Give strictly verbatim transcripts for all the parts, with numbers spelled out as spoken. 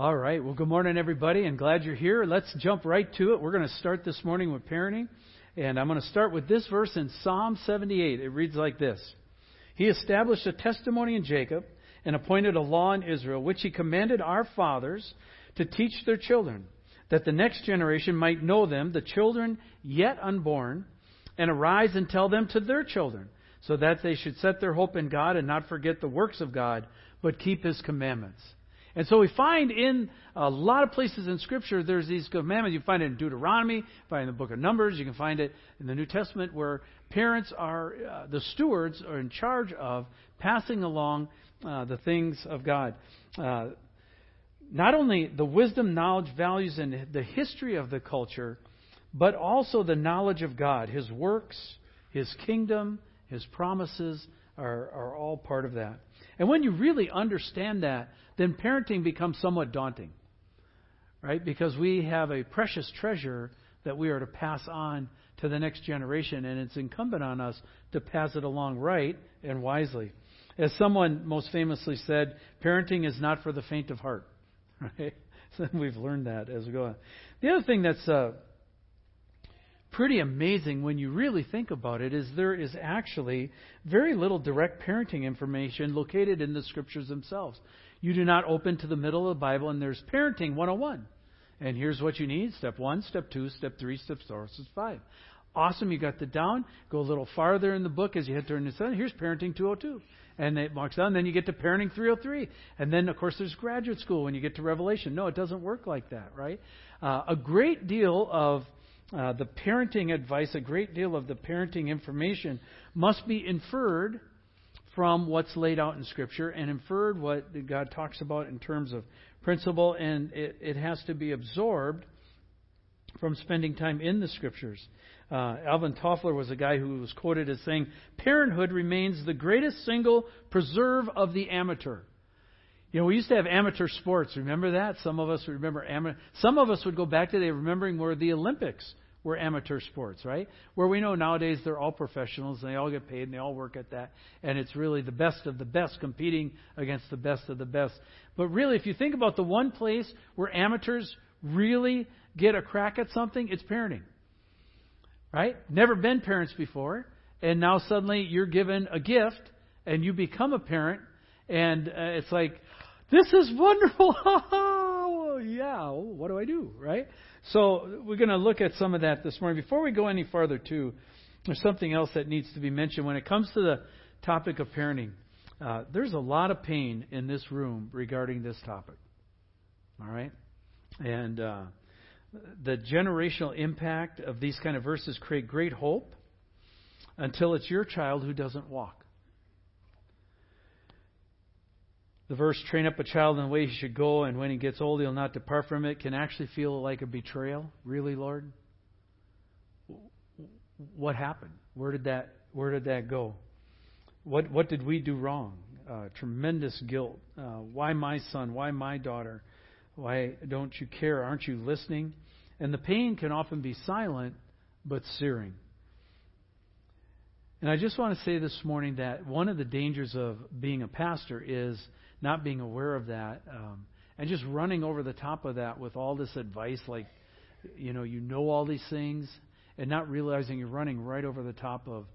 All right. Well, good morning, everybody, and glad you're here. Let's jump right to it. We're going to start this morning with parenting, and I'm going to start with this verse in Psalm seventy-eight. It reads like this. He established a testimony in Jacob and appointed a law in Israel, which he commanded our fathers to teach their children, that the next generation might know them, the children yet unborn, and arise and tell them to their children, so that they should set their hope in God and not forget the works of God, but keep his commandments. And so we find in a lot of places in Scripture there's these commandments. You find it in Deuteronomy, you find it in the Book of Numbers, you can find it in the New Testament where parents are, uh, the stewards are in charge of passing along uh, the things of God. Uh, not only the wisdom, knowledge, values, and the history of the culture, but also the knowledge of God. His works, His kingdom, His promises are, are all part of that. And when you really understand that, then parenting becomes somewhat daunting, right? Because we have a precious treasure that we are to pass on to the next generation, and it's incumbent on us to pass it along right and wisely. As someone most famously said, parenting is not for the faint of heart, right? So we've learned that as we go on. The other thing that's uh, pretty amazing when you really think about it is there is actually very little direct parenting information located in the Scriptures themselves. You do not open to the middle of the Bible and there's parenting one oh one. And here's what you need. Step one, step two, step three, step four, step five. Awesome. You got that down. Go a little farther in the book as you head toward the sun. Here's parenting two oh two. And it marks down. Then you get to parenting three oh three. And then, of course, there's graduate school when you get to Revelation. No, it doesn't work like that, right? Uh, a great deal of Uh, the parenting advice, a great deal of the parenting information must be inferred from what's laid out in Scripture and inferred what God talks about in terms of principle, and it, it has to be absorbed from spending time in the Scriptures. Uh, Alvin Toffler was a guy who was quoted as saying, "Parenthood remains the greatest single preserve of the amateur." You know, we used to have amateur sports. Remember that? Some of us remember amateur. Some of us would go back today remembering where the Olympics were amateur sports, right? Where we know nowadays they're all professionals, and they all get paid, and they all work at that. And it's really the best of the best competing against the best of the best. But really, if you think about the one place where amateurs really get a crack at something, it's parenting, right? Never been parents before, and now suddenly you're given a gift, and you become a parent, and uh, it's like, this is wonderful. Oh, yeah, what do I do, right? So we're going to look at some of that this morning. Before we go any farther, too, there's something else that needs to be mentioned. When it comes to the topic of parenting, uh, there's a lot of pain in this room regarding this topic, all right? And uh, the generational impact of these kind of verses create great hope until it's your child who doesn't walk. The verse, train up a child in the way he should go, and when he gets old, he'll not depart from it, can actually feel like a betrayal. Really, Lord? What happened? Where did that, where did that go? What, what did we do wrong? Uh, tremendous guilt. Uh, why my son? Why my daughter? Why don't you care? Aren't you listening? And the pain can often be silent, but searing. And I just want to say this morning that one of the dangers of being a pastor is not being aware of that, um, and just running over the top of that with all this advice, like, you know, you know all these things, and not realizing you're running right over the top of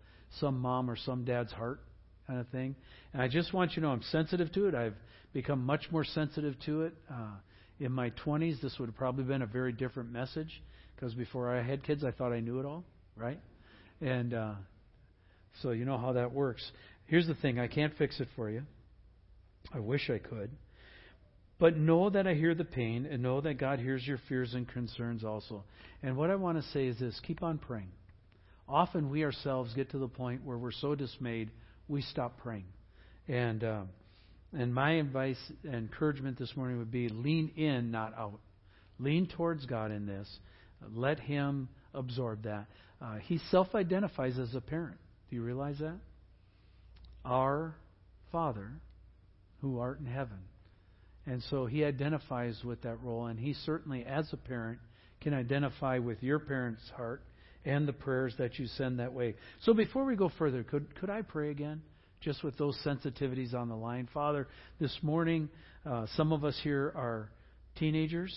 some mom or some dad's heart kind of thing. And I just want you to know I'm sensitive to it. I've become much more sensitive to it. Uh, in my twenties, this would have probably been a very different message, because before I had kids, I thought I knew it all, right? And uh, so you know how that works. Here's the thing. I can't fix it for you. I wish I could. But know that I hear the pain, and know that God hears your fears and concerns also. And what I want to say is this. Keep on praying. Often we ourselves get to the point where we're so dismayed, we stop praying. And uh, and my advice and encouragement this morning would be lean in, not out. Lean towards God in this. Let Him absorb that. Uh, he self-identifies as a parent. Do you realize that? Our Father who art in heaven. And so he identifies with that role, and he certainly, as a parent, can identify with your parent's heart and the prayers that you send that way. So before we go further, could could I pray again, just with those sensitivities on the line? Father, this morning, uh, some of us here are teenagers,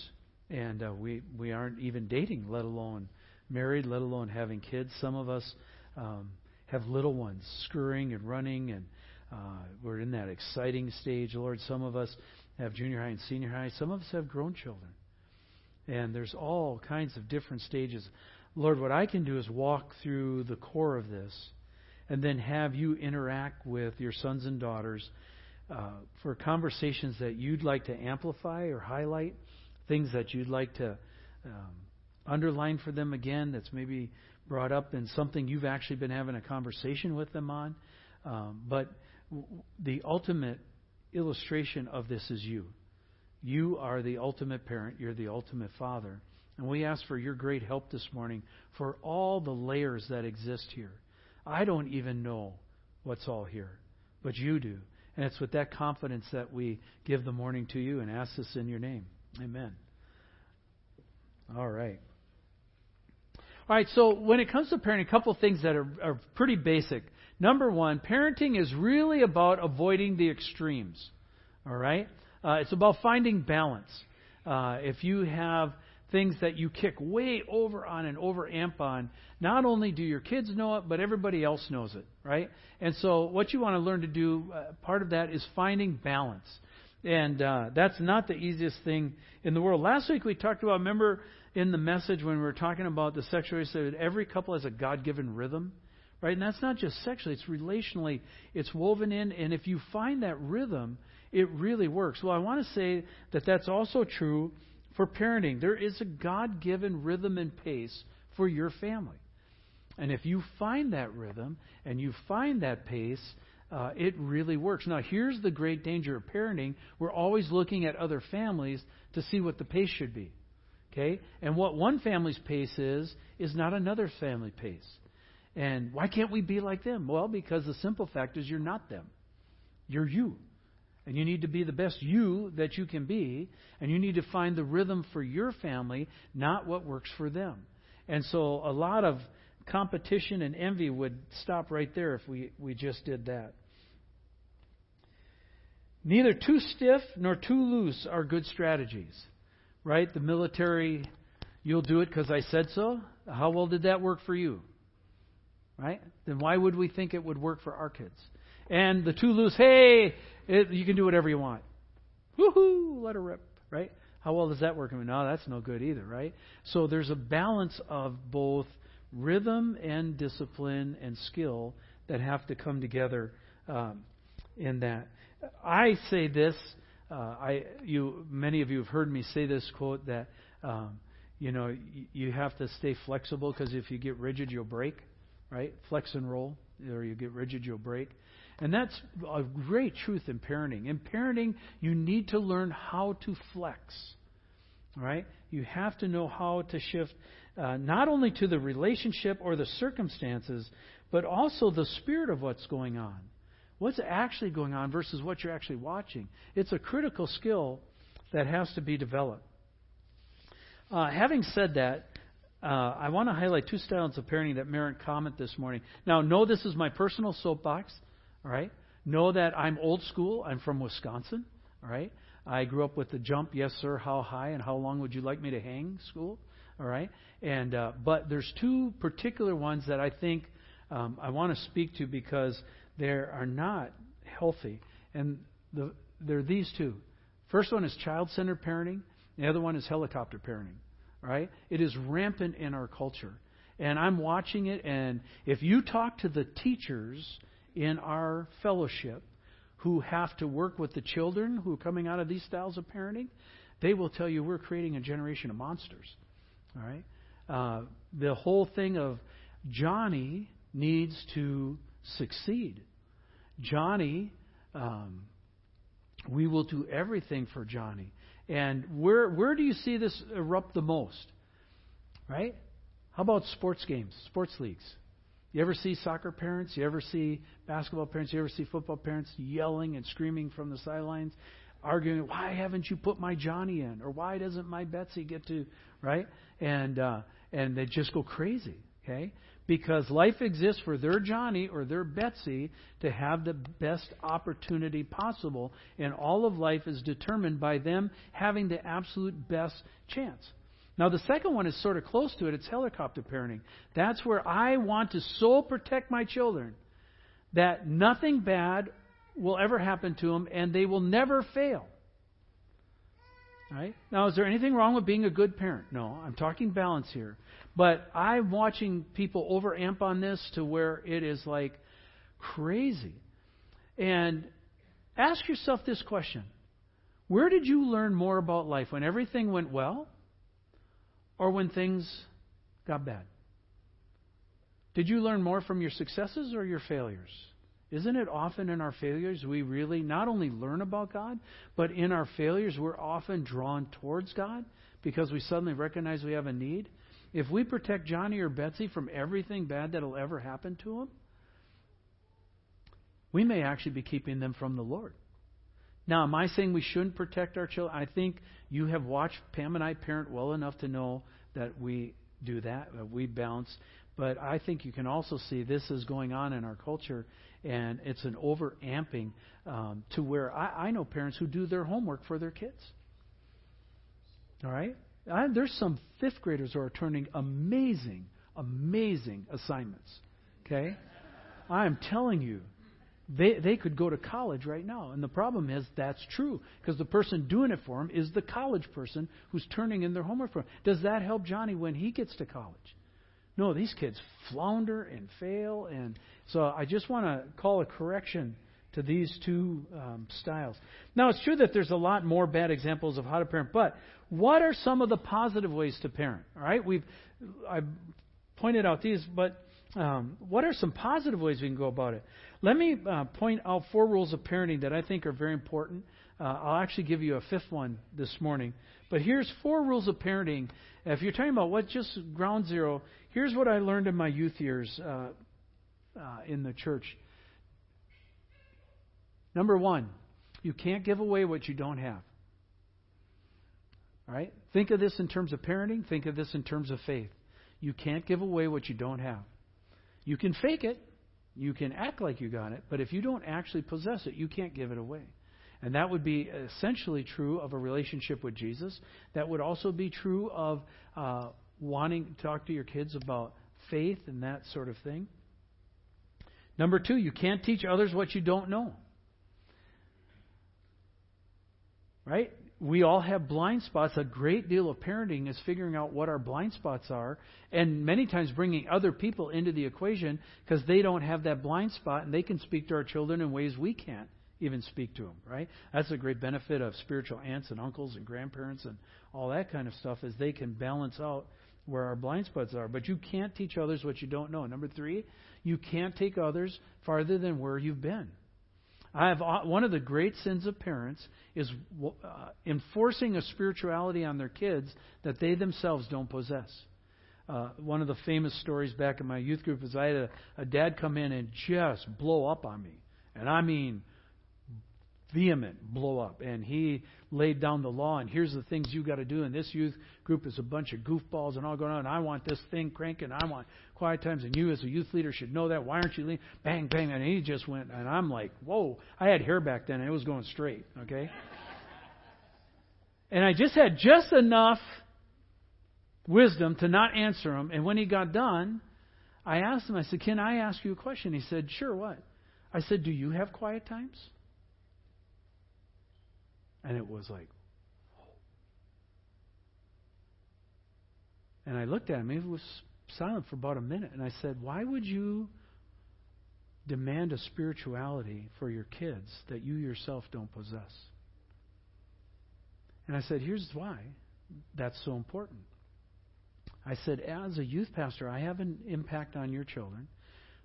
and uh, we, we aren't even dating, let alone married, let alone having kids. Some of us um, have little ones scurrying and running, and uh, we're in that exciting stage, Lord. Some of us have junior high and senior high. Some of us have grown children. And there's all kinds of different stages. Lord, what I can do is walk through the core of this and then have you interact with your sons and daughters uh, for conversations that you'd like to amplify or highlight, things that you'd like to um, underline for them again that's maybe brought up in something you've actually been having a conversation with them on. Um, but w- the ultimate illustration of this is you. You are the ultimate parent. You're the ultimate father. And we ask for your great help this morning for all the layers that exist here. I don't even know what's all here, but you do. And it's with that confidence that we give the morning to you and ask this in your name. Amen. All right. All right, so when it comes to parenting, a couple of things that are, are pretty basic. Number one, parenting is really about avoiding the extremes. All right? Uh, it's about finding balance. Uh, if you have things that you kick way over on and over amp on, not only do your kids know it, but everybody else knows it, right? And so what you want to learn to do, uh, part of that is finding balance. And uh, that's not the easiest thing in the world. Last week we talked about, remember in the message when we were talking about the sexual relationship, that every couple has a God-given rhythm, right? And that's not just sexually, it's relationally. It's woven in, and if you find that rhythm, it really works. Well, I want to say that that's also true for parenting. There is a God-given rhythm and pace for your family. And if you find that rhythm and you find that pace, uh, it really works. Now, here's the great danger of parenting. We're always looking at other families to see what the pace should be. Okay? And what one family's pace is, is not another family pace. And why can't we be like them? Well, because the simple fact is you're not them. You're you. And you need to be the best you that you can be. And you need to find the rhythm for your family, not what works for them. And so a lot of competition and envy would stop right there if we, we just did that. Neither too stiff nor too loose are good strategies. Right? The military, you'll do it because I said so. How well did that work for you? Right? Then why would we think it would work for our kids? And the too loose, hey, it, you can do whatever you want. Woohoo, let her rip, right? How well does that work? I mean, no, that's no good either, right? So there's a balance of both rhythm and discipline and skill that have to come together um, in that. I say this, uh, I you many of you have heard me say this quote that, um, you know, you have to stay flexible because if you get rigid, you'll break, right? Flex and roll, or you get rigid, you'll break. And that's a great truth in parenting. In parenting, you need to learn how to flex, right? You have to know how to shift uh, not only to the relationship or the circumstances, but also the spirit of what's going on. What's actually going on versus what you're actually watching. It's a critical skill that has to be developed. Uh, having said that, Uh, I want to highlight two styles of parenting that merit comment this morning. Now, know this is my personal soapbox, all right? Know that I'm old school. I'm from Wisconsin, all right? I grew up with the jump, yes, sir, how high, and how long would you like me to hang school, all right? And uh, but there's two particular ones that I think um, I want to speak to because they are not healthy, and the, they're these two. First one is child-centered parenting. The other one is helicopter parenting. Right? It is rampant in our culture. And I'm watching it, and if you talk to the teachers in our fellowship who have to work with the children who are coming out of these styles of parenting, they will tell you we're creating a generation of monsters. All right? Uh, the whole thing of Johnny needs to succeed. Johnny, um, we will do everything for Johnny. And where where do you see this erupt the most? Right? How about sports games, sports leagues? You ever see soccer parents? You ever see basketball parents? You ever see football parents yelling and screaming from the sidelines, arguing, why haven't you put my Johnny in? Or why doesn't my Betsy get to, right? And uh, and they just go crazy. Okay? Because life exists for their Johnny or their Betsy to have the best opportunity possible. And all of life is determined by them having the absolute best chance. Now, the second one is sort of close to it. It's helicopter parenting. That's where I want to so protect my children that nothing bad will ever happen to them and they will never fail. Right? Now, is there anything wrong with being a good parent? No, I'm talking balance here. But I'm watching people overamp on this to where it is like crazy. And ask yourself this question. Where did you learn more about life? When everything went well or when things got bad? Did you learn more from your successes or your failures? Isn't it often in our failures we really not only learn about God, but in our failures we're often drawn towards God because we suddenly recognize we have a need? If we protect Johnny or Betsy from everything bad that'll ever happen to them, we may actually be keeping them from the Lord. Now, am I saying we shouldn't protect our children? I think you have watched Pam and I parent well enough to know that we do that, that we bounce. But I think you can also see this is going on in our culture, and it's an over-amping um, to where I, I know parents who do their homework for their kids. All right? I, there's some fifth graders who are turning amazing, amazing assignments. Okay? I'm telling you, they, they could go to college right now. And the problem is that's true because the person doing it for them is the college person who's turning in their homework for them. Does that help Johnny when he gets to college? No, these kids flounder and fail. And so I just want to call a correction to these two um, styles. Now, it's true that there's a lot more bad examples of how to parent, but what are some of the positive ways to parent? All right, we've I pointed out these, but um, what are some positive ways we can go about it? Let me uh, point out four rules of parenting that I think are very important. Uh, I'll actually give you a fifth one this morning. But here's four rules of parenting. If you're talking about what just ground zero, here's what I learned in my youth years uh, uh, in the church. Number one, you can't give away what you don't have. All right? Think of this in terms of parenting. Think of this in terms of faith. You can't give away what you don't have. You can fake it. You can act like you got it. But if you don't actually possess it, you can't give it away. And that would be essentially true of a relationship with Jesus. That would also be true of uh, wanting to talk to your kids about faith and that sort of thing. Number two, you can't teach others what you don't know. Right? We all have blind spots. A great deal of parenting is figuring out what our blind spots are and many times bringing other people into the equation because they don't have that blind spot and they can speak to our children in ways we can't even speak to them, right? That's a great benefit of spiritual aunts and uncles and grandparents and all that kind of stuff is they can balance out where our blind spots are. But you can't teach others what you don't know. Number three, you can't take others farther than where you've been. I have one of the great sins of parents is uh, enforcing a spirituality on their kids that they themselves don't possess. Uh, one of the famous stories back in my youth group is I had a, a dad come in and just blow up on me. And I mean... vehement blow up, and he laid down the law, and here's the things you got to do, and this youth group is a bunch of goofballs and all going on, and I want this thing cranking, I want quiet times, and you as a youth leader should know that, why aren't you leading? Bang, bang, and he just went, and I'm like, whoa, I had hair back then, and it was going straight, okay? And I just had just enough wisdom to not answer him, and when he got done, I asked him, I said, can I ask you a question? He said, sure, what? I said, do you have quiet times? And it was like, oh. And I looked at him. He was silent for about a minute. And I said, why would you demand a spirituality for your kids that you yourself don't possess? And I said, here's why that's so important. I said, as a youth pastor, I have an impact on your children.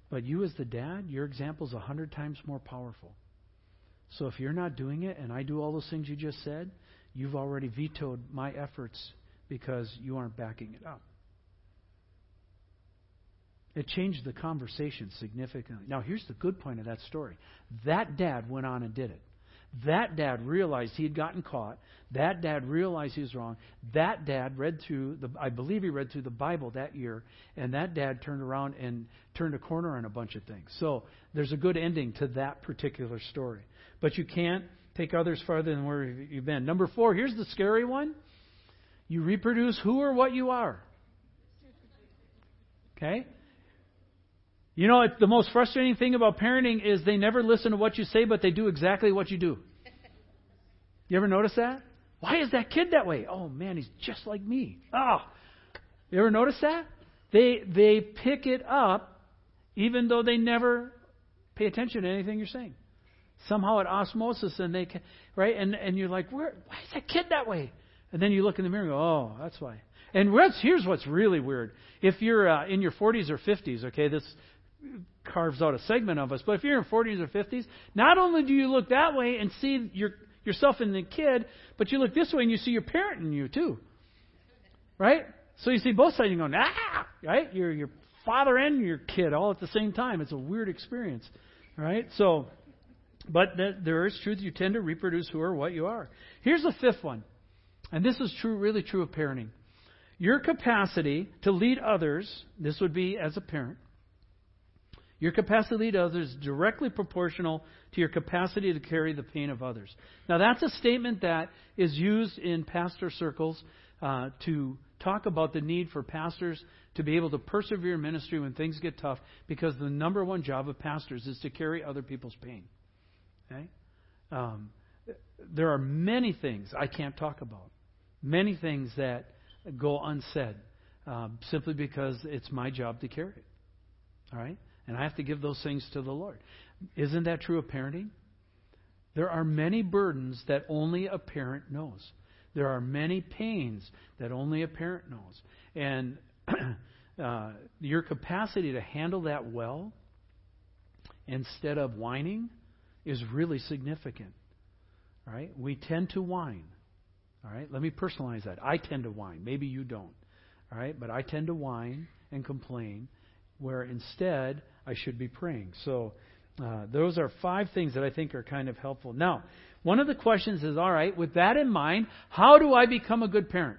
But you as the dad, your example is a hundred times more powerful. So if you're not doing it and I do all those things you just said, you've already vetoed my efforts because you aren't backing it up. It changed the conversation significantly. Now, here's the good point of that story. That dad went on and did it. That dad realized he had gotten caught. That dad realized he was wrong. That dad read through, the, I believe he read through the Bible that year, and that dad turned around and turned a corner on a bunch of things. So there's a good ending to that particular story. But you can't take others farther than where you've been. Number four, here's the scary one. You reproduce who or what you are. Okay? You know, it's the most frustrating thing about parenting is they never listen to what you say, but they do exactly what you do. You ever notice that? Why is that kid that way? Oh, man, he's just like me. Oh, you ever notice that? They they pick it up even though they never pay attention to anything you're saying. Somehow at osmosis, and they can, right? And, and you're like, where? Why is that kid that way? And then you look in the mirror and go, oh, that's why. And what's, here's what's really weird. If you're uh, in your forties or fifties, okay, this carves out a segment of us, but if you're in forties or fifties, not only do you look that way and see your yourself in the kid, but you look this way and you see your parent in you too, right? So you see both sides and you go, ah, right? You're your father and your kid all at the same time. It's a weird experience, right? So, but th- there is truth. You tend to reproduce who or what you are. Here's the fifth one, and this is true, really true of parenting. Your capacity to lead others, this would be as a parent, your capacity to lead others is directly proportional to your capacity to carry the pain of others. Now, that's a statement that is used in pastor circles uh, to talk about the need for pastors to be able to persevere in ministry when things get tough, because the number one job of pastors is to carry other people's pain. Okay? Um, there are many things I can't talk about, many things that go unsaid um, simply because it's my job to carry it. All right? And I have to give those things to the Lord. Isn't that true of parenting? There are many burdens that only a parent knows. There are many pains that only a parent knows. And uh, your capacity to handle that well instead of whining is really significant. All right? We tend to whine. All right? Let me personalize that. I tend to whine. Maybe you don't. All right? But I tend to whine and complain, where instead I should be praying. So uh, those are five things that I think are kind of helpful. Now, one of the questions is, all right, with that in mind, how do I become a good parent?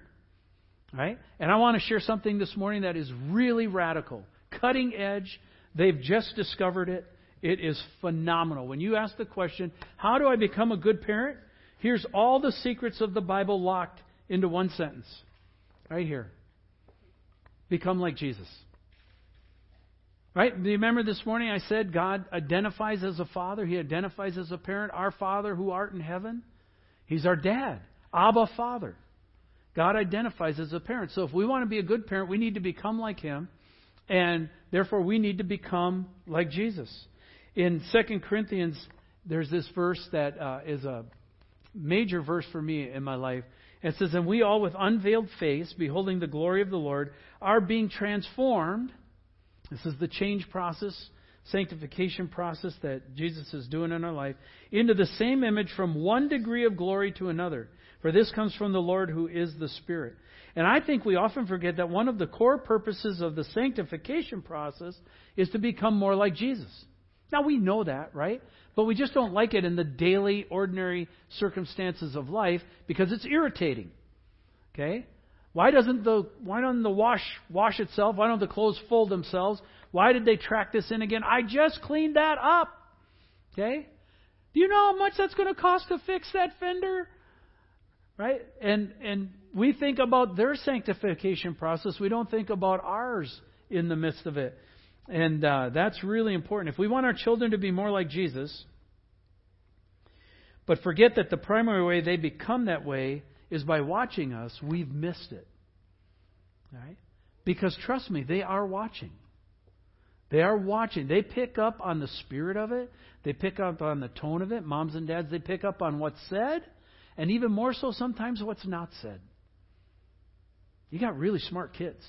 All right? And I want to share something this morning that is really radical, cutting edge. They've just discovered it. It is phenomenal. When you ask the question, how do I become a good parent? Here's all the secrets of the Bible locked into one sentence. Right here. Become like Jesus. Right? Remember this morning I said God identifies as a father. He identifies as a parent. Our Father who art in heaven. He's our dad. Abba, Father. God identifies as a parent. So if we want to be a good parent, we need to become like Him. And therefore we need to become like Jesus. In Second Corinthians, there's this verse that uh, is a major verse for me in my life. It says, "And we all with unveiled face, beholding the glory of the Lord, are being transformed." This is the change process, sanctification process that Jesus is doing in our life, into the same image from one degree of glory to another. For this comes from the Lord who is the Spirit. And I think we often forget that one of the core purposes of the sanctification process is to become more like Jesus. Now we know that, right? But we just don't like it in the daily, ordinary circumstances of life because it's irritating. Okay? Why doesn't the why doesn't the wash wash itself? Why don't the clothes fold themselves? Why did they track this in again? I just cleaned that up. Okay? Do you know how much that's going to cost to fix that fender? Right? And and we think about their sanctification process. We don't think about ours in the midst of it. And uh, that's really important. If we want our children to be more like Jesus, but forget that the primary way they become that way is by watching us, we've missed it. All right? Because trust me, they are watching. They are watching. They pick up on the spirit of it. They pick up on the tone of it. Moms and dads, they pick up on what's said, and even more so sometimes what's not said. You got really smart kids.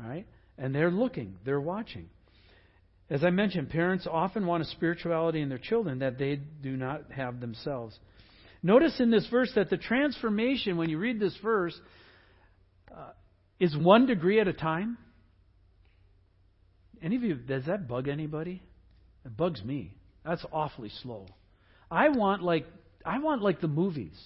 All right? And they're looking. They're watching. As I mentioned, parents often want a spirituality in their children that they do not have themselves. Notice in this verse that the transformation, when you read this verse, uh, is one degree at a time. Any of you, does that bug anybody? It bugs me. That's awfully slow. I want like I want like the movies,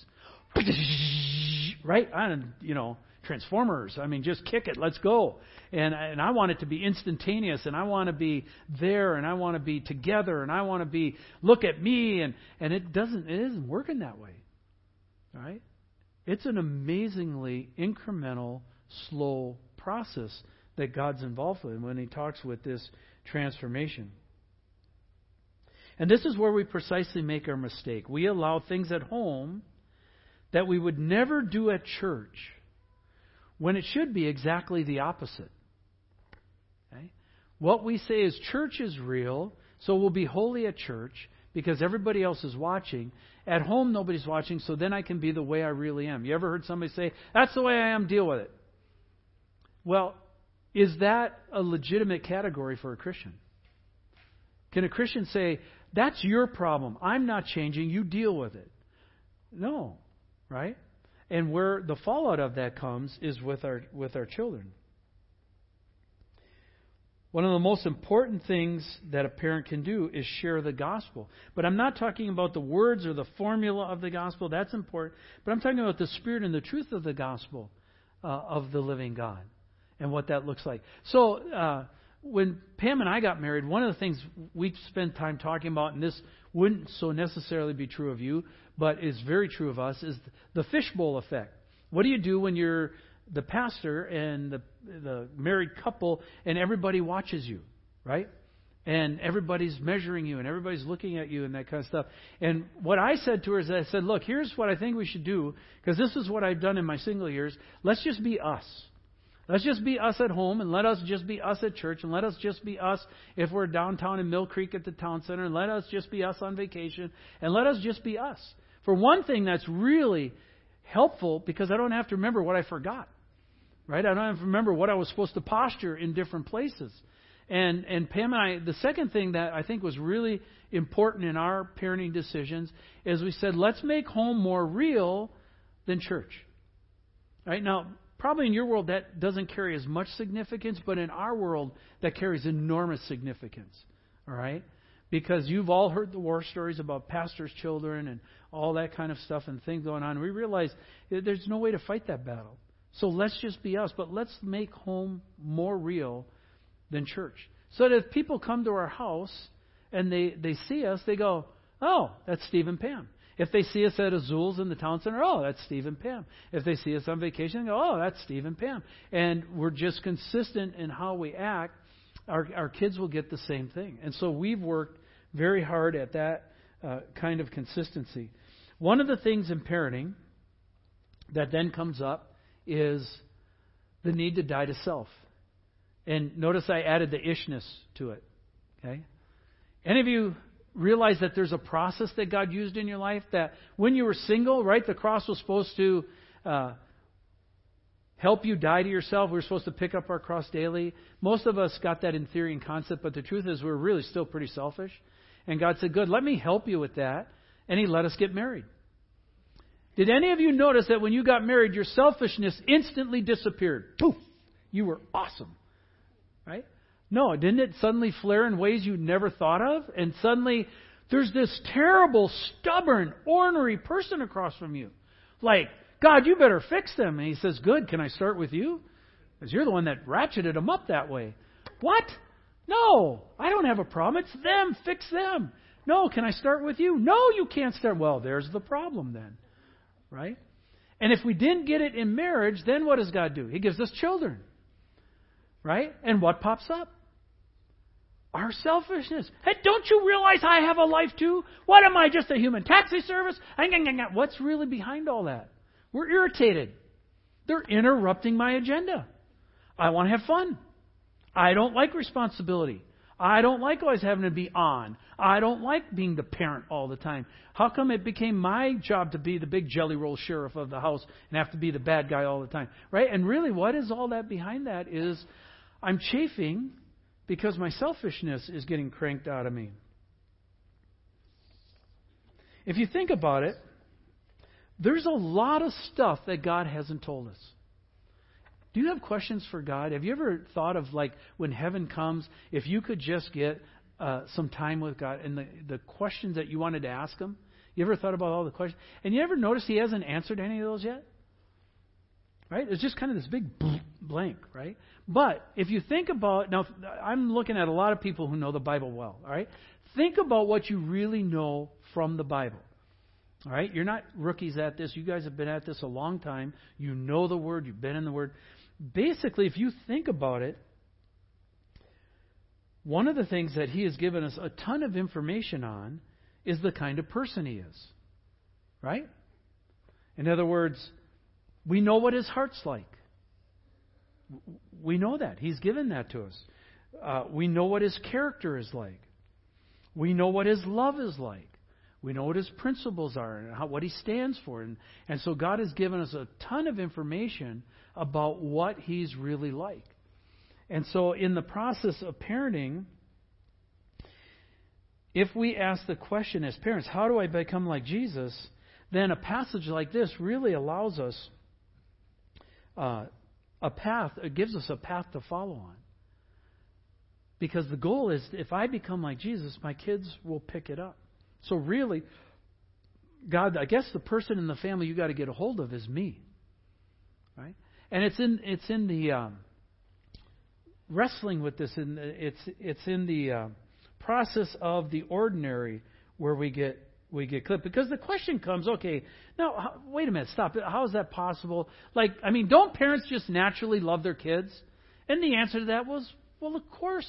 right? On you know Transformers. I mean, just kick it, let's go. And and I want it to be instantaneous, and I want to be there, and I want to be together, and I want to be look at me, and and it doesn't it isn't working that way, right? It's an amazingly incremental, slow process that God's involved with when He talks with this transformation. And this is where we precisely make our mistake. We allow things at home that we would never do at church when it should be exactly the opposite. Okay? What we say is church is real, so we'll be holy at church because everybody else is watching. At home, nobody's watching, so then I can be the way I really am. You ever heard somebody say, "That's the way I am, deal with it"? Well, is that a legitimate category for a Christian? Can a Christian say, "That's your problem. I'm not changing. You deal with it"? No, right? And where the fallout of that comes is with our with our children. One of the most important things that a parent can do is share the gospel. But I'm not talking about the words or the formula of the gospel. That's important. But I'm talking about the spirit and the truth of the gospel uh, of the living God and what that looks like. So, uh, when Pam and I got married, one of the things we spent time talking about, and this wouldn't so necessarily be true of you, but is very true of us, is the fishbowl effect. What do you do when you're the pastor and the the married couple and everybody watches you, right? And everybody's measuring you and everybody's looking at you and that kind of stuff. And what I said to her is I said, "Look, here's what I think we should do, because this is what I've done in my single years. Let's just be us. Let's just be us at home, and let us just be us at church, and let us just be us if we're downtown in Mill Creek at the town center, and let us just be us on vacation, and let us just be us." For one thing, that's really helpful because I don't have to remember what I forgot, right? I don't have to remember what I was supposed to posture in different places. And and Pam and I, the second thing that I think was really important in our parenting decisions is we said, let's make home more real than church. Right now, probably in your world that doesn't carry as much significance, but in our world that carries enormous significance, all right? Because you've all heard the war stories about pastors' children and all that kind of stuff and things going on. We realize there's no way to fight that battle. So let's just be us, but let's make home more real than church. So that if people come to our house and they, they see us, they go, "Oh, that's Steve and Pam." If they see us at Azul's in the town center, "Oh, that's Steve and Pam." If they see us on vacation, they go, "Oh, that's Steve and Pam." And we're just consistent in how we act. Our, our kids will get the same thing. And so we've worked very hard at that uh, kind of consistency. One of the things in parenting that then comes up is the need to die to self. And notice I added the ishness to it. Okay? Any of you realize that there's a process that God used in your life, that when you were single, right, the cross was supposed to uh, help you die to yourself. We were supposed to pick up our cross daily. Most of us got that in theory and concept, but the truth is we're really still pretty selfish. And God said, "Good, let me help you with that." And He let us get married. Did any of you notice that when you got married, your selfishness instantly disappeared? Poof! You were awesome, right? No, didn't it suddenly flare in ways you never thought of? And suddenly, there's this terrible, stubborn, ornery person across from you. Like, "God, you better fix them." And He says, "Good, can I start with you? Because you're the one that ratcheted them up that way." "What? No, I don't have a problem. It's them. Fix them." "No, can I start with you?" "No, you can't start." Well, there's the problem then, right? And if we didn't get it in marriage, then what does God do? He gives us children, right? And what pops up? Our selfishness. "Hey, don't you realize I have a life too? What am I, just a human taxi service?" What's really behind all that? We're irritated. They're interrupting my agenda. I want to have fun. I don't like responsibility. I don't like always having to be on. I don't like being the parent all the time. How come it became my job to be the big jelly roll sheriff of the house and have to be the bad guy all the time? Right? And really, what is all that behind that is I'm chafing because my selfishness is getting cranked out of me. If you think about it, there's a lot of stuff that God hasn't told us. Do you have questions for God? Have you ever thought of, like, when heaven comes, if you could just get uh, some time with God and the, the questions that you wanted to ask Him? You ever thought about all the questions? And you ever notice he hasn't answered any of those yet? Right? It's just kind of this big blank, right? But if you think about, now I'm looking at a lot of people who know the Bible well, all right? Think about what you really know from the Bible, all right? You're not rookies at this. You guys have been at this a long time. You know the Word. You've been in the Word. Basically, if you think about it, one of the things that he has given us a ton of information on is the kind of person he is, right? In other words, we know what his heart's like. We know that. He's given that to us. Uh, we know what his character is like. We know what his love is like. We know what his principles are and how, what he stands for. And, and so God has given us a ton of information about what he's really like. And so in the process of parenting, if we ask the question as parents, how do I become like Jesus? Then a passage like this really allows us uh, a path. It gives us a path to follow on. Because the goal is, if I become like Jesus, my kids will pick it up. So really, God, I guess the person in the family you got to get a hold of is me, right? And it's in it's in the um, wrestling with this. In the, it's it's in the uh, process of the ordinary where we get. We get clipped because the question comes, okay, now, wait a minute, stop. How is that possible? Like, I mean, don't parents just naturally love their kids? And the answer to that was, well, of course,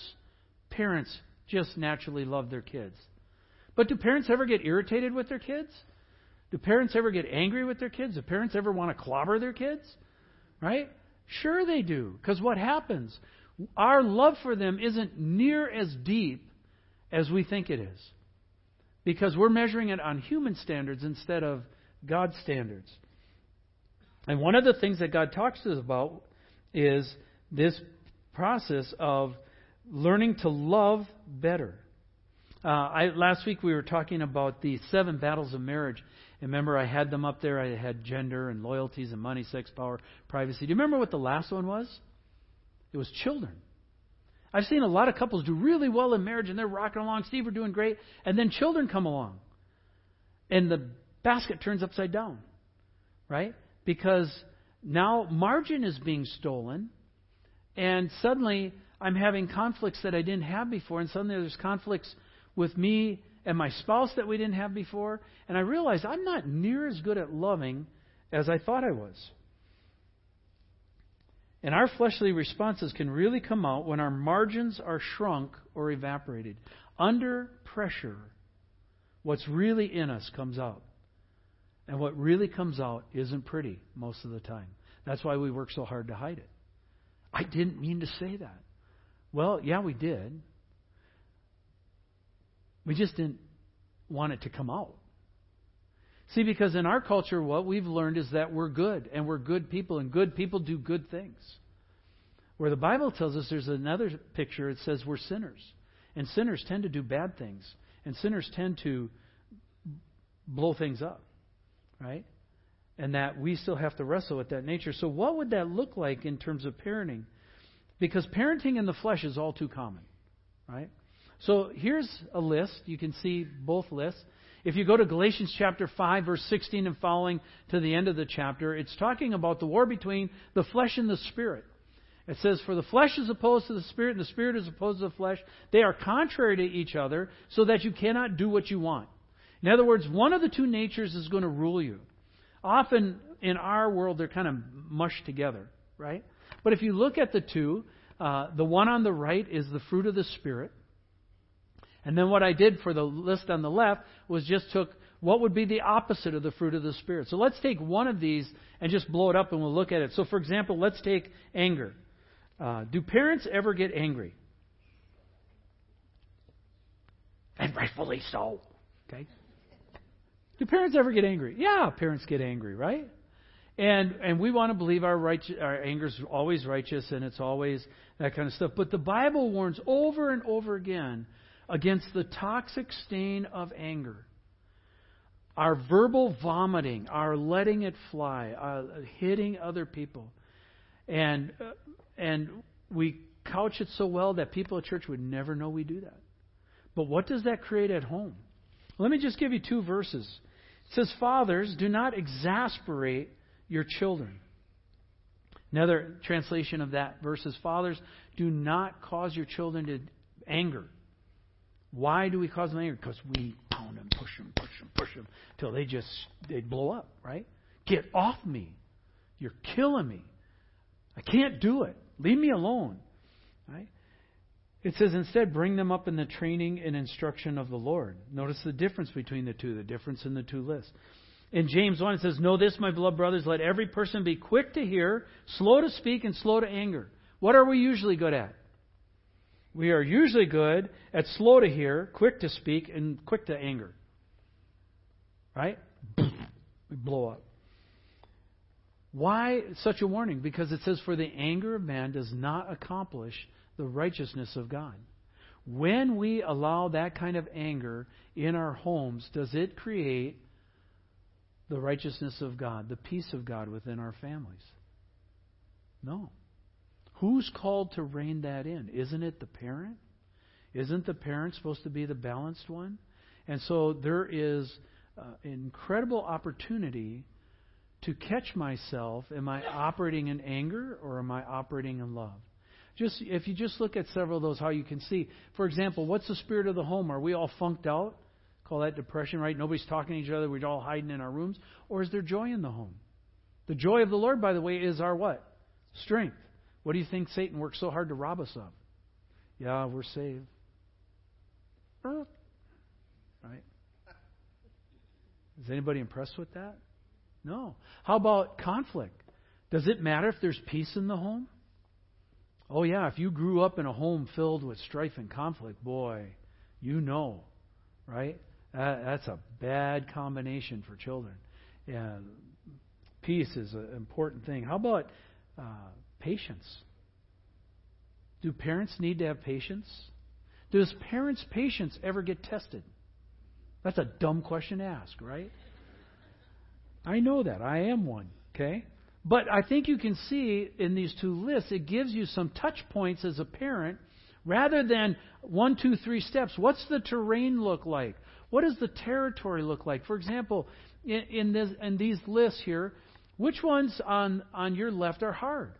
parents just naturally love their kids. But do parents ever get irritated with their kids? Do parents ever get angry with their kids? Do parents ever want to clobber their kids? Right? Sure they do. Because what happens? Our love for them isn't near as deep as we think it is. Because we're measuring it on human standards instead of God's standards. And one of the things that God talks to us about is this process of learning to love better. Uh, I, last week we were talking about the seven battles of marriage. And remember, I had them up there. I had gender and loyalties and money, sex, power, privacy. Do you remember what the last one was? It was children. I've seen a lot of couples do really well in marriage, and they're rocking along. Steve, we're doing great. And then children come along, and the basket turns upside down, right? Because now margin is being stolen, and suddenly I'm having conflicts that I didn't have before, and suddenly there's conflicts with me and my spouse that we didn't have before, and I realize I'm not near as good at loving as I thought I was. And our fleshly responses can really come out when our margins are shrunk or evaporated. Under pressure, what's really in us comes out. And what really comes out isn't pretty most of the time. That's why we work so hard to hide it. I didn't mean to say that. Well, yeah, we did. We just didn't want it to come out. See, because in our culture, what we've learned is that we're good, and we're good people, and good people do good things. Where the Bible tells us there's another picture, it says we're sinners. And sinners tend to do bad things. And sinners tend to blow things up, right? And that we still have to wrestle with that nature. So what would that look like in terms of parenting? Because parenting in the flesh is all too common, right? So here's a list. You can see both lists. If you go to Galatians chapter five, verse sixteen and following to the end of the chapter, it's talking about the war between the flesh and the spirit. It says, for the flesh is opposed to the spirit, and the spirit is opposed to the flesh. They are contrary to each other, so that you cannot do what you want. In other words, one of the two natures is going to rule you. Often in our world, they're kind of mushed together, right? But if you look at the two, uh, the one on the right is the fruit of the spirit. And then what I did for the list on the left was just took what would be the opposite of the fruit of the Spirit. So let's take one of these and just blow it up and we'll look at it. So for example, let's take anger. Uh, do parents ever get angry? And rightfully so. Okay. Do parents ever get angry? Yeah, parents get angry, right? And and we want to believe our righteous, our anger is always righteous and it's always that kind of stuff. But the Bible warns over and over again against the toxic stain of anger. Our verbal vomiting, our letting it fly, our hitting other people. And uh, and we couch it so well that people at church would never know we do that. But what does that create at home? Let me just give you two verses. It says, fathers, do not exasperate your children. Another translation of that verse is, fathers, do not cause your children to anger. Why do we cause them anger? Because we pound them, push them, push them, push them, till they just they blow up, right? Get off me. You're killing me. I can't do it. Leave me alone. Right? It says, instead, bring them up in the training and instruction of the Lord. Notice the difference between the two, the difference in the two lists. In James one, it says, know this, my beloved brothers, let every person be quick to hear, slow to speak, and slow to anger. What are we usually good at? We are usually good at slow to hear, quick to speak, and quick to anger. Right? We blow up. Why such a warning? Because it says, for the anger of man does not accomplish the righteousness of God. When we allow that kind of anger in our homes, does it create the righteousness of God, the peace of God within our families? No. Who's called to rein that in? Isn't it the parent? Isn't the parent supposed to be the balanced one? And so there is uh, an incredible opportunity to catch myself. Am I operating in anger or am I operating in love? Just if you just look at several of those, how you can see. For example, what's the spirit of the home? Are we all funked out? Call that depression, right? Nobody's talking to each other. We're all hiding in our rooms. Or is there joy in the home? The joy of the Lord, by the way, is our what? Strength. What do you think Satan works so hard to rob us of? Yeah, we're saved. Right? Is anybody impressed with that? No. How about conflict? Does it matter if there's peace in the home? Oh yeah, if you grew up in a home filled with strife and conflict, boy, you know, right? That, that's a bad combination for children. Yeah, peace is an important thing. How about uh, patience? Do parents need to have patience? Does parents' patience ever get tested? That's a dumb question to ask, right? I know that. I am one, okay? But I think you can see in these two lists, it gives you some touch points as a parent rather than one, two, three steps. What's the terrain look like? What does the territory look like? For example, in, in, this, in these lists here, which ones on, on your left are hard?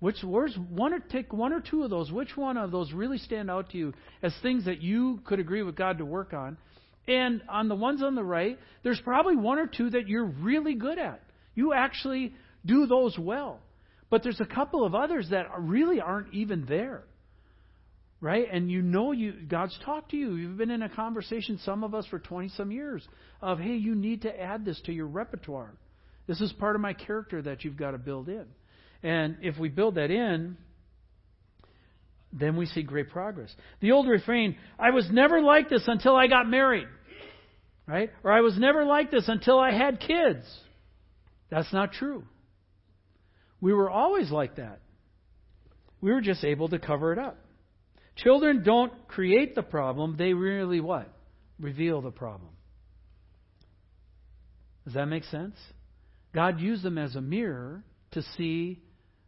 Which where's one or take one or two of those? Which one of those really stand out to you as things that you could agree with God to work on? And on the ones on the right, there's probably one or two that you're really good at. You actually do those well. But there's a couple of others that really aren't even there. Right? And you know you God's talked to you. You've been in a conversation, some of us, for twenty-some years of, hey, you need to add this to your repertoire. This is part of my character that you've got to build in. And if we build that in, then we see great progress. The old refrain, I was never like this until I got married. Right? Or I was never like this until I had kids. That's not true. We were always like that. We were just able to cover it up. Children don't create the problem. They really what? Reveal the problem. Does that make sense? God used them as a mirror to see,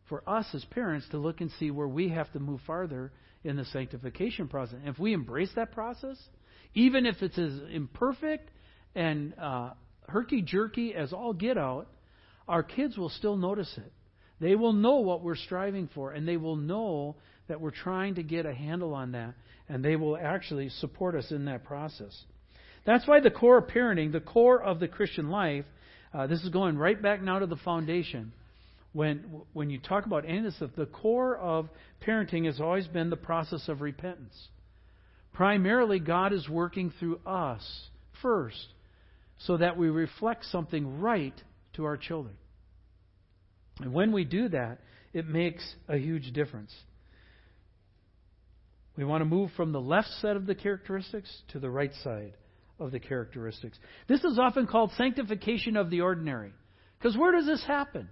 for us as parents, to look and see where we have to move farther in the sanctification process. And if we embrace that process, even if it's as imperfect and uh, herky-jerky as all get out, our kids will still notice it. They will know what we're striving for, and they will know that we're trying to get a handle on that, and they will actually support us in that process. That's why the core of parenting, the core of the Christian life, uh, this is going right back now to the foundation. When when you talk about any of this stuff, the core of parenting has always been the process of repentance. Primarily, God is working through us first so that we reflect something right to our children. And when we do that, it makes a huge difference. We want to move from the left side of the characteristics to the right side of the characteristics. This is often called sanctification of the ordinary. Because where does this happen?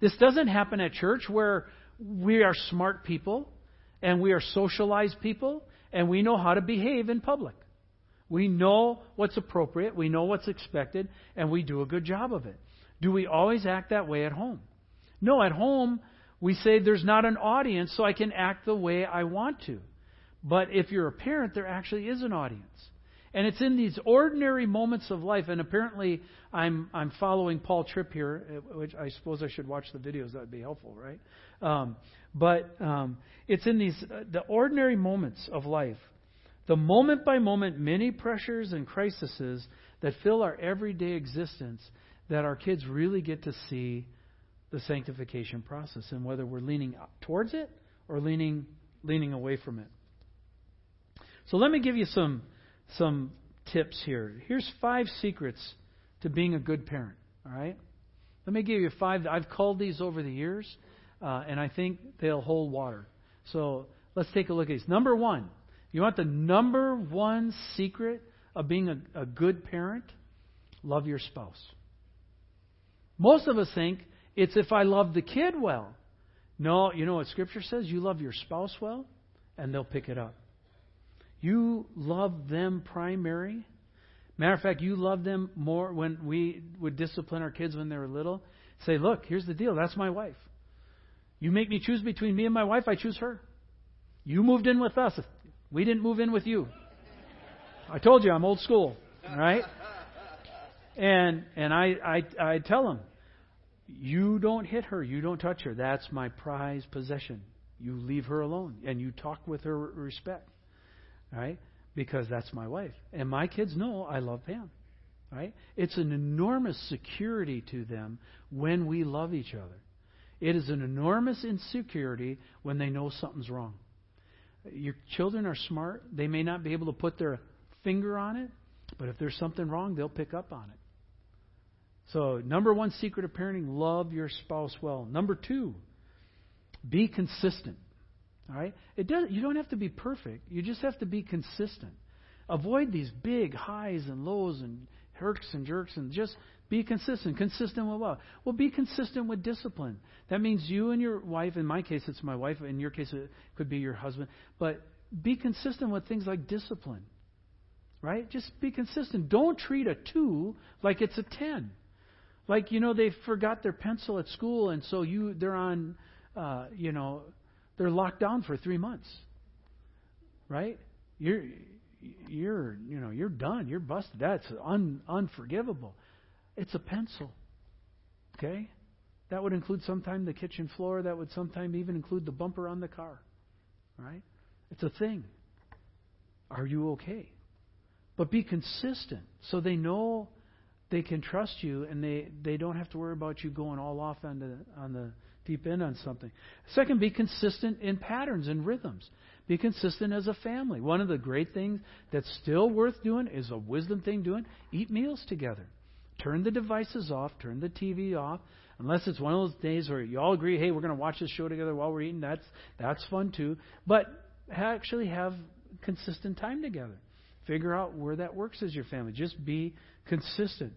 This doesn't happen at church where we are smart people and we are socialized people and we know how to behave in public. We know what's appropriate, we know what's expected, and we do a good job of it. Do we always act that way at home? No, at home we say there's not an audience, so I can act the way I want to. But if you're a parent, there actually is an audience. And it's in these ordinary moments of life, and apparently I'm I'm following Paul Tripp here, which I suppose I should watch the videos. That would be helpful, right? Um, but um, it's in these uh, the ordinary moments of life, the moment by moment many pressures and crises that fill our everyday existence, that our kids really get to see the sanctification process and whether we're leaning towards it or leaning leaning away from it. So let me give you some some tips here. Here's five secrets to being a good parent. All right, let me give you five. I've culled these over the years, uh, and I think they'll hold water. So let's take a look at these. Number one, you want the number one secret of being a, a good parent? Love your spouse. Most of us think it's if I love the kid well. No, you know what Scripture says? You love your spouse well, and they'll pick it up. You love them primary. Matter of fact, you love them more. When we would discipline our kids when they were little, say, look, here's the deal. That's my wife. You make me choose between me and my wife, I choose her. You moved in with us. We didn't move in with you. I told you, I'm old school. All right? And and I, I, I tell them, you don't hit her. You don't touch her. That's my prized possession. You leave her alone. And you talk with her with respect. Right? Because that's my wife. And my kids know I love Pam. Right? It's an enormous security to them when we love each other. It is an enormous insecurity when they know something's wrong. Your children are smart. They may not be able to put their finger on it, but if there's something wrong, they'll pick up on it. So, number one secret of parenting, love your spouse well. Number two, be consistent. All right? It does, you don't have to be perfect. You just have to be consistent. Avoid these big highs and lows and herks and jerks and just be consistent. Consistent with what? Well, be consistent with discipline. That means you and your wife, in my case it's my wife, in your case it could be your husband, but be consistent with things like discipline. Right? Just be consistent. Don't treat a two like it's a ten. Like, you know, they forgot their pencil at school and so you they're on, uh, you know, they're locked down for three months, right? You're, you're, you know, you're done. You're busted. That's un, unforgivable. It's a pencil, okay? That would include sometime the kitchen floor. That would sometime even include the bumper on the car, right? It's a thing. Are you okay? But be consistent so they know they can trust you and they, they don't have to worry about you going all off on the on the deep in on something. Second, be consistent in patterns and rhythms. Be consistent as a family. One of the great things that's still worth doing is a wisdom thing doing. Eat meals together. Turn the devices off. Turn the T V off. Unless it's one of those days where you all agree, hey, we're going to watch this show together while we're eating. That's that's fun too. But actually have consistent time together. Figure out where that works as your family. Just be consistent.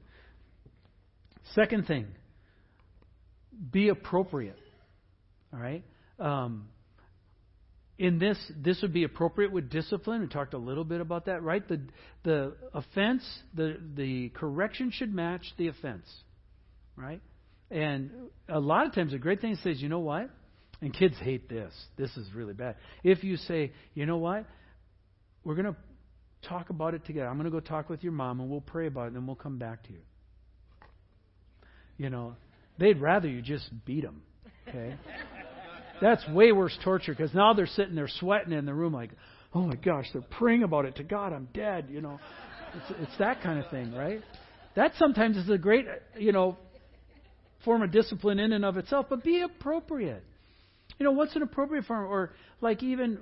Second thing. Be appropriate, all right? Um, in this, this would be appropriate with discipline. We talked a little bit about that, right? The the offense, the, the correction should match the offense, right? And a lot of times the great thing is, you know what? And kids hate this. This is really bad. If you say, you know what? We're going to talk about it together. I'm going to go talk with your mom, and we'll pray about it, and then we'll come back to you. You know, they'd rather you just beat them, okay? That's way worse torture because now they're sitting there sweating in the room like, oh my gosh, they're praying about it to God, I'm dead, you know. It's, it's that kind of thing, right? That sometimes is a great, you know, form of discipline in and of itself, but be appropriate. You know, what's an appropriate form? Or like even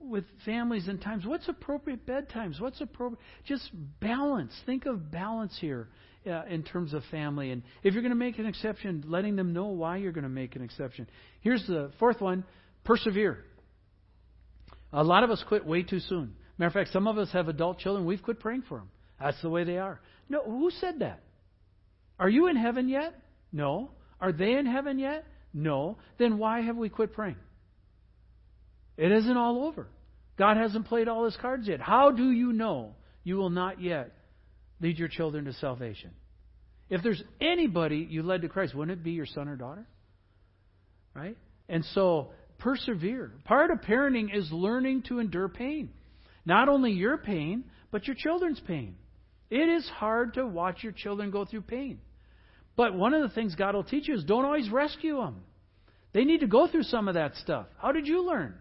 with families and times, what's appropriate bedtimes? What's appropriate? Just balance. Think of balance here. Uh, in terms of family. And if you're going to make an exception, letting them know why you're going to make an exception. Here's the fourth one, persevere. A lot of us quit way too soon. Matter of fact, some of us have adult children, we've quit praying for them. That's the way they are. No, who said that? Are you in heaven yet? No. Are they in heaven yet? No. Then why have we quit praying? It isn't all over. God hasn't played all his cards yet. How do you know you will not yet lead your children to salvation? If there's anybody you led to Christ, wouldn't it be your son or daughter? Right? And so, persevere. Part of parenting is learning to endure pain. Not only your pain, but your children's pain. It is hard to watch your children go through pain. But one of the things God will teach you is don't always rescue them. They need to go through some of that stuff. How did you learn?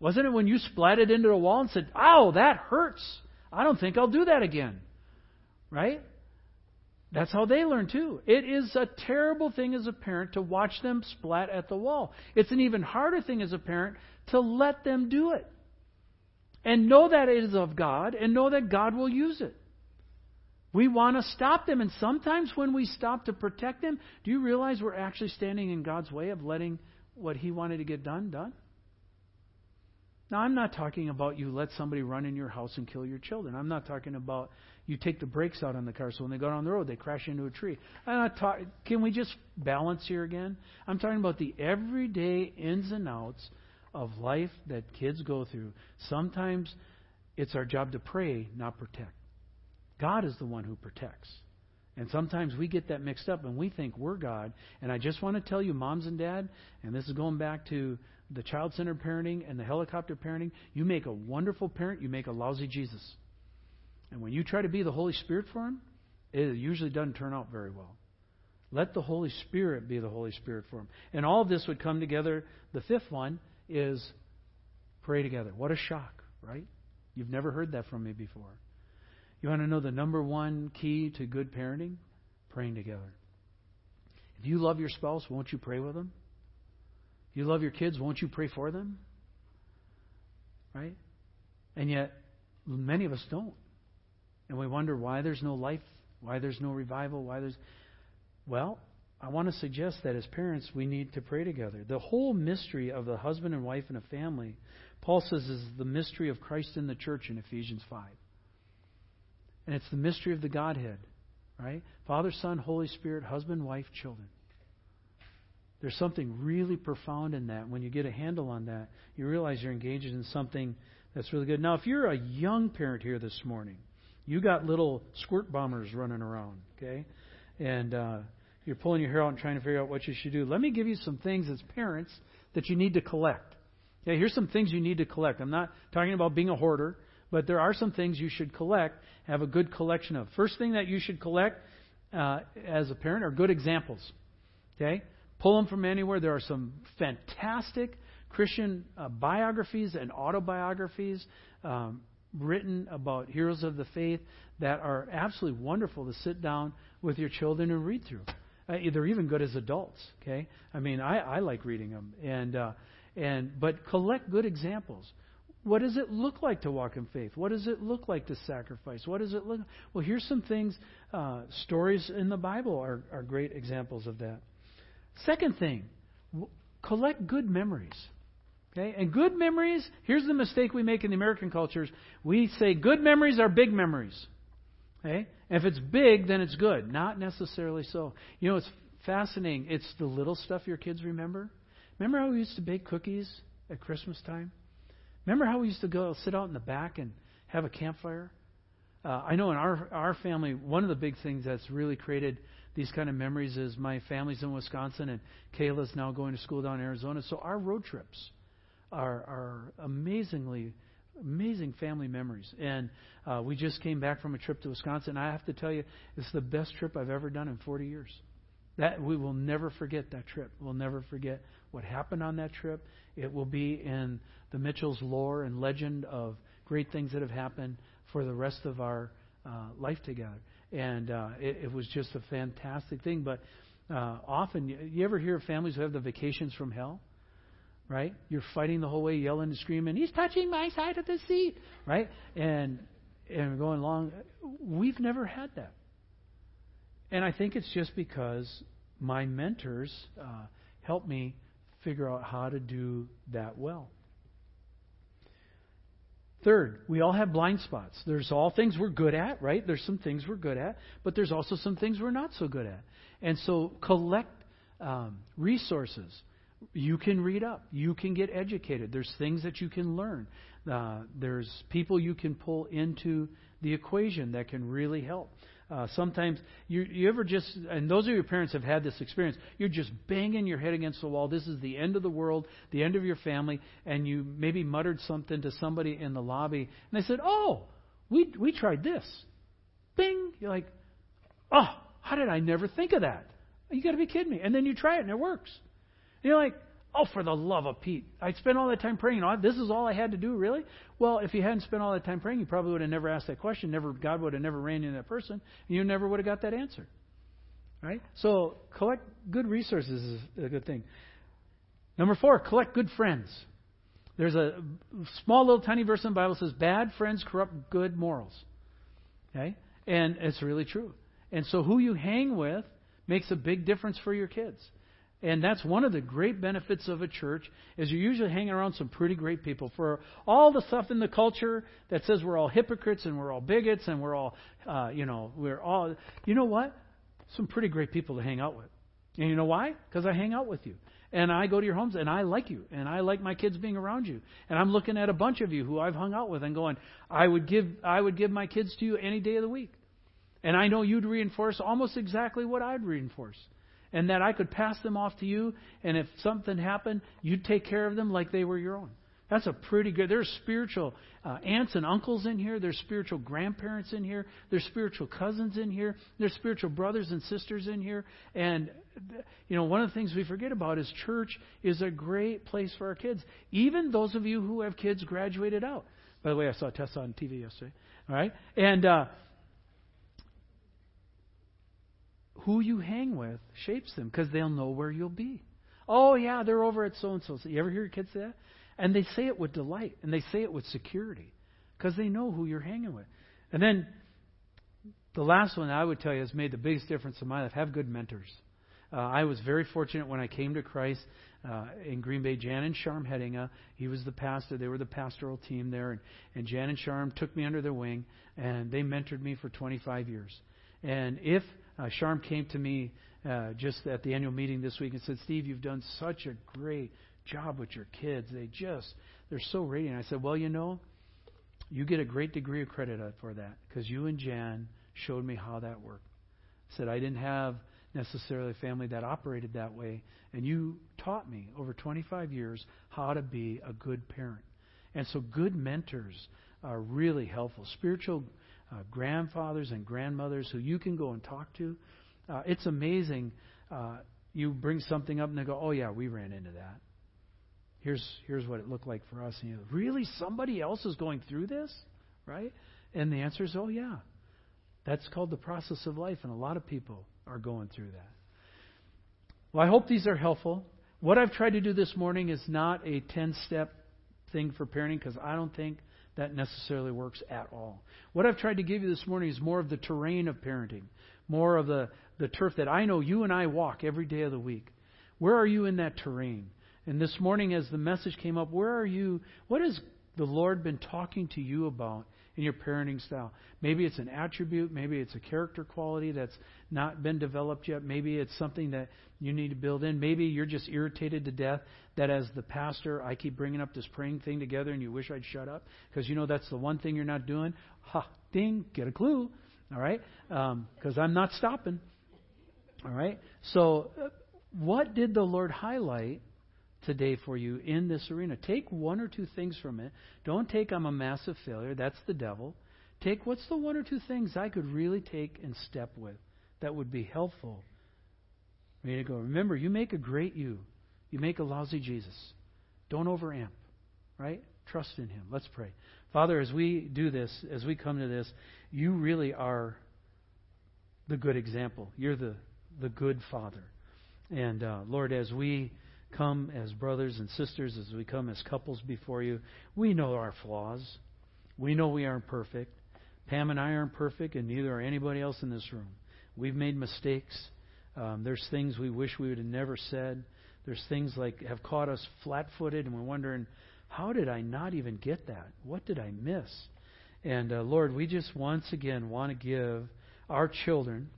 Wasn't it when you splatted into the wall and said, ow, that hurts. I don't think I'll do that again. Right? That's how they learn too. It is a terrible thing as a parent to watch them splat at the wall. It's an even harder thing as a parent to let them do it. And know that it is of God and know that God will use it. We want to stop them. And sometimes when we stop to protect them, do you realize we're actually standing in God's way of letting what He wanted to get done, done? Now, I'm not talking about you let somebody run in your house and kill your children. I'm not talking about you take the brakes out on the car so when they go down the road, they crash into a tree. I'm not talk- Can we just balance here again? I'm talking about the everyday ins and outs of life that kids go through. Sometimes it's our job to pray, not protect. God is the one who protects. And sometimes we get that mixed up and we think we're God. And I just want to tell you, moms and dad, and this is going back to the child-centered parenting and the helicopter parenting, you make a wonderful parent, you make a lousy Jesus. And when you try to be the Holy Spirit for him, it usually doesn't turn out very well. Let the Holy Spirit be the Holy Spirit for him. And all of this would come together. The fifth one is pray together. What a shock, right? You've never heard that from me before. You want to know the number one key to good parenting? Praying together. If you love your spouse, won't you pray with them? If you love your kids, won't you pray for them? Right? And yet, many of us don't. And we wonder why there's no life, why there's no revival, why there's... Well, I want to suggest that as parents, we need to pray together. The whole mystery of the husband and wife in a family, Paul says, is the mystery of Christ in the church in Ephesians five. And it's the mystery of the Godhead, right? Father, Son, Holy Spirit, husband, wife, children. There's something really profound in that. When you get a handle on that, you realize you're engaged in something that's really good. Now, if you're a young parent here this morning, you got little squirt bombers running around, okay? And uh, you're pulling your hair out and trying to figure out what you should do. Let me give you some things as parents that you need to collect. Okay, here's some things you need to collect. I'm not talking about being a hoarder. But there are some things you should collect, have a good collection of. First thing that you should collect uh, as a parent are good examples. Okay? Pull them from anywhere. There are some fantastic Christian uh, biographies and autobiographies um, written about heroes of the faith that are absolutely wonderful to sit down with your children and read through. Uh, they're even good as adults. Okay? I mean, I, I like reading them. And uh, and but collect good examples. What does it look like to walk in faith? What does it look like to sacrifice? What does it look like? Well, here's some things. Uh, stories in the Bible are, are great examples of that. Second thing, w- collect good memories. Okay? And good memories, here's the mistake we make in the American cultures. We say good memories are big memories. Okay? And if it's big, then it's good. Not necessarily so. You know, it's fascinating. It's the little stuff your kids remember. Remember how we used to bake cookies at Christmas time? Remember how we used to go sit out in the back and have a campfire? Uh, I know in our our family, one of the big things that's really created these kind of memories is my family's in Wisconsin and Kayla's now going to school down in Arizona. So our road trips are, are amazingly, amazing family memories. And uh, we just came back from a trip to Wisconsin. I have to tell you, it's the best trip I've ever done in forty years. That we will never forget that trip. We'll never forget what happened on that trip. It will be in the Mitchell's lore and legend of great things that have happened for the rest of our uh, life together. And uh, it, it was just a fantastic thing. But uh, often, you, you ever hear of families who have the vacations from hell? Right? You're fighting the whole way, yelling and screaming, he's touching my side of the seat! Right? And, and going along. We've never had that. And I think it's just because my mentors uh, helped me figure out how to do that well. Third, we all have blind spots. There's all things we're good at, right? There's some things we're good at, but there's also some things we're not so good at. And so collect um, resources. You can read up. You can get educated. There's things that you can learn. Uh, there's people you can pull into the equation that can really help. Uh, sometimes you, you ever just, and those of your parents have had this experience, you're just banging your head against the wall. This is the end of the world, the end of your family, and you maybe muttered something to somebody in the lobby, and they said, oh, We we tried this. Bing! You're like, oh, how did I never think of that? You got to be kidding me. And then you try it and it works. And you're like, oh, for the love of Pete. I spent all that time praying. This is all I had to do, really? Well, if you hadn't spent all that time praying, you probably would have never asked that question. Never, God would have never ran into that person. And you never would have got that answer. Right? So collect good resources is a good thing. Number four, collect good friends. There's a small little tiny verse in the Bible that says, bad friends corrupt good morals. Okay? And it's really true. And so who you hang with makes a big difference for your kids. And that's one of the great benefits of a church is you're usually hanging around some pretty great people. For all the stuff in the culture that says we're all hypocrites and we're all bigots and we're all, uh, you know, we're all, you know what? Some pretty great people to hang out with. And you know why? Because I hang out with you. And I go to your homes and I like you. And I like my kids being around you. And I'm looking at a bunch of you who I've hung out with and going, I would give, I would give my kids to you any day of the week. And I know you'd reinforce almost exactly what I'd reinforce. And that I could pass them off to you, and if something happened, you'd take care of them like they were your own. That's a pretty good... There's spiritual uh, aunts and uncles in here. There's spiritual grandparents in here. There's spiritual cousins in here. There's spiritual brothers and sisters in here. And, you know, one of the things we forget about is church is a great place for our kids. Even those of you who have kids graduated out. By the way, I saw Tessa on T V yesterday. All right? And... Uh, Who you hang with shapes them because they'll know where you'll be. Oh, yeah, they're over at so-and-so's. You ever hear your kids say that? And they say it with delight, and they say it with security because they know who you're hanging with. And then the last one I would tell you has made the biggest difference in my life. Have good mentors. Uh, I was very fortunate when I came to Christ uh, in Green Bay. Jan and Sharm Hedinga, he was the pastor. They were the pastoral team there. And, and Jan and Sharm took me under their wing, and they mentored me for twenty-five years. And if... Uh, Sharm came to me uh, just at the annual meeting this week and said, Steve, you've done such a great job with your kids. They just, they're so radiant. I said, well, you know, you get a great degree of credit for that because you and Jan showed me how that worked. I said, I didn't have necessarily a family that operated that way, and you taught me over twenty-five years how to be a good parent. And so good mentors are really helpful. Spiritual Uh, grandfathers and grandmothers who you can go and talk to. Uh, it's amazing. Uh, you bring something up and they go, oh yeah, we ran into that. Here's here's what it looked like for us. And you go, really? Somebody else is going through this? Right? And the answer is, oh yeah. That's called the process of life, and a lot of people are going through that. Well, I hope these are helpful. What I've tried to do this morning is not a ten-step thing for parenting because I don't think that necessarily works at all. What I've tried to give you this morning is more of the terrain of parenting, more of the, the turf that I know you and I walk every day of the week. Where are you in that terrain? And this morning as the message came up, where are you? What has the Lord been talking to you about in your parenting style? Maybe it's an attribute. Maybe it's a character quality that's not been developed yet. Maybe it's something that you need to build in. Maybe you're just irritated to death that as the pastor, I keep bringing up this praying thing together and you wish I'd shut up because you know that's the one thing you're not doing. Ha, ding, get a clue. All right? Um, because I'm not stopping. All right? So uh, what did the Lord highlight today for you in this arena? Take one or two things from it. Don't take I'm a massive failure. That's the devil. Take what's the one or two things I could really take and step with that would be helpful. Ready to go. Remember, you make a great you. You make a lousy Jesus. Don't overamp, right? Trust in him. Let's pray. Father, as we do this, as we come to this, you really are the good example. You're the, the good Father. And uh, Lord, as we come as brothers and sisters, as we come as couples before you, we know our flaws. We know we aren't perfect. Pam and I aren't perfect, and neither are anybody else in this room. We've made mistakes. Um, there's things we wish we would have never said. There's things like have caught us flat-footed, and we're wondering, how did I not even get that? What did I miss? And uh, Lord, we just once again want to give our children,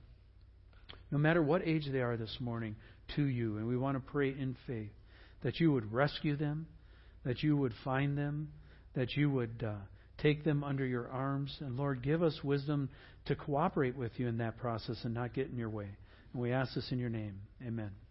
no matter what age they are this morning, to you. And we want to pray in faith that you would rescue them, that you would find them, that you would uh, take them under your arms. And Lord, give us wisdom to cooperate with you in that process and not get in your way. And we ask this in your name. Amen.